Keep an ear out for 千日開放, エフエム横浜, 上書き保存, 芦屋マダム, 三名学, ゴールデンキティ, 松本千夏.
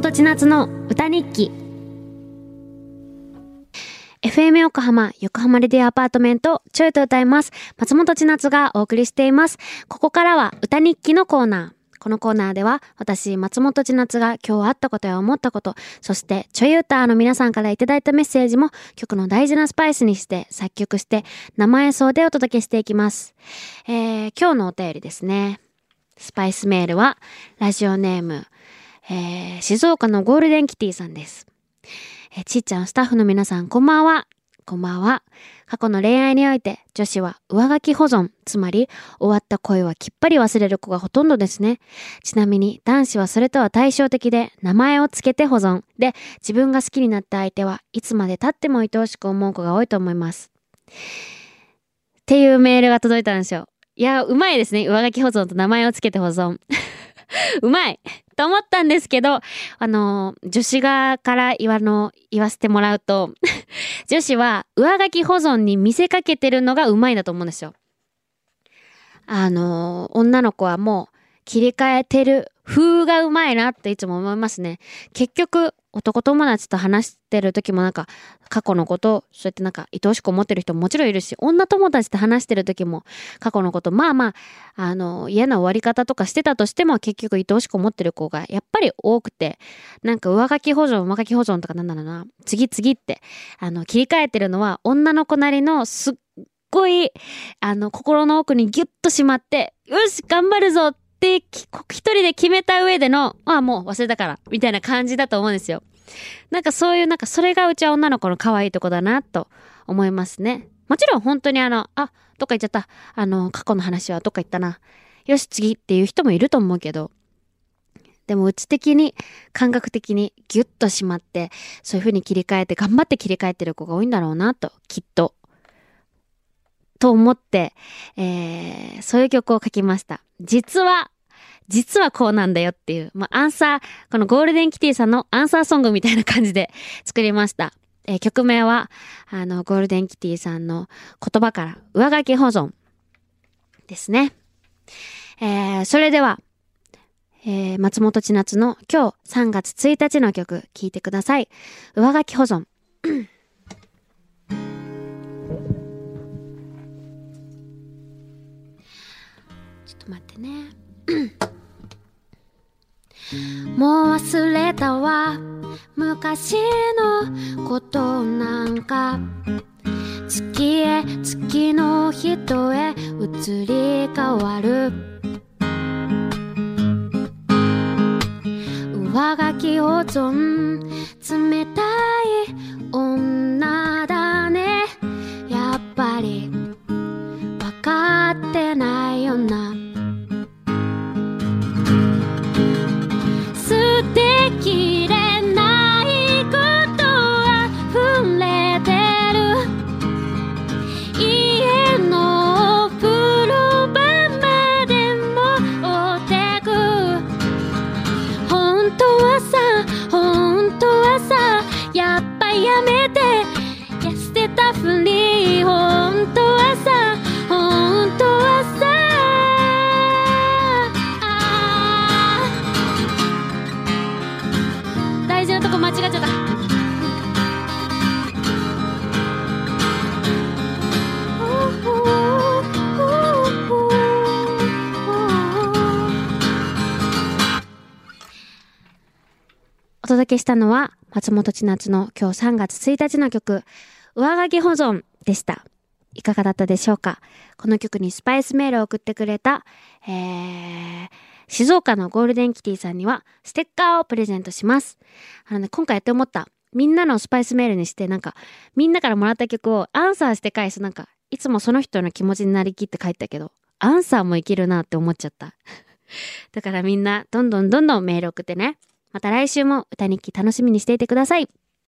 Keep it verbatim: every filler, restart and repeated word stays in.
本千夏の歌日記 エフエム 横浜横浜レディアアパートメントちょいと歌います。松本千夏がお送りしています。ここからは歌日記のコーナー。このコーナーでは私松本千夏が今日あったことや思ったこと、そしてちょい歌の皆さんからいただいたメッセージも曲の大事なスパイスにして作曲して生演奏でお届けしていきます。えー、今日のお便りですね。スパイスメールはラジオネーム、えー、静岡のゴールデンキティさんです。えー、ちーちゃんスタッフの皆さんこんばんは。こんばんは。過去の恋愛において女子は上書き保存、つまり終わった恋はきっぱり忘れる子がほとんどですね。ちなみに男子はそれとは対照的で名前をつけて保存で、自分が好きになった相手はいつまで経っても愛おしく思う子が多いと思いますっていうメールが届いたんですよ。いやうまいですね。上書き保存と名前をつけて保存うまいと思ったんですけど、あの女子側から言わの言わせてもらうと女子は上書き保存に見せかけてるのがうまいんだと思うんですよ。あの女の子はもう切り替えてる風がうまいなっていつも思いますね。結局男友達と話してる時もなんか過去のことをそうやってなんか愛おしく思ってる人ももちろんいるし、女友達と話してる時も過去のことまあまああの嫌な終わり方とかしてたとしても結局愛おしく思ってる子がやっぱり多くて、なんか上書き保存上書き保存とかなんだろうな、次々ってあの切り替えてるのは女の子なりのすっごいあの心の奥にギュッとしまって、よし頑張るぞってで一人で決めた上でのああもう忘れたからみたいな感じだと思うんですよ。なんかそういうなんかそれがうちは女の子の可愛いとこだなと思いますね。もちろん本当にあのあどっか行っちゃったあの過去の話はどっか行ったなよし次っていう人もいると思うけど、でもうち的に感覚的にギュッとしまってそういう風に切り替えて頑張って切り替えてる子が多いんだろうなときっとと思って、えー、そういう曲を書きました。実は実はこうなんだよっていう、まあ、アンサー、このゴールデンキティさんのアンサーソングみたいな感じで作りました。えー、曲名はあのゴールデンキティさんの言葉から上書き保存ですね。えー、それでは、えー、松本千夏の今日さんがつついたちの曲聴いてください。上書き保存ちょっと待ってねもう忘れたわ昔のことなんか、月へ月の人へ移り変わる上書き保存、冷たい女だねやっぱりわかってないよな、切れないことは触れてる、家のお風呂場まで持ってく、本当はさ本当はさやっぱやめてや捨てたふり、本当はさ本当はさ間違っちゃったお届けしたのは松本千夏の今日さんがつついたちの曲上書き保存でした。いかがだったでしょうか。この曲にスパイスメールを送ってくれた、えー、静岡のゴールデンキティさんにはステッカーをプレゼントします。あのね、今回やって思った、みんなのスパイスメールにしてなんかみんなからもらった曲をアンサーして返す、なんかいつもその人の気持ちになりきって書いたけどアンサーもいけるなって思っちゃっただからみんなどんどんどんどんメール送ってね。また来週も歌日記楽しみにしていてください。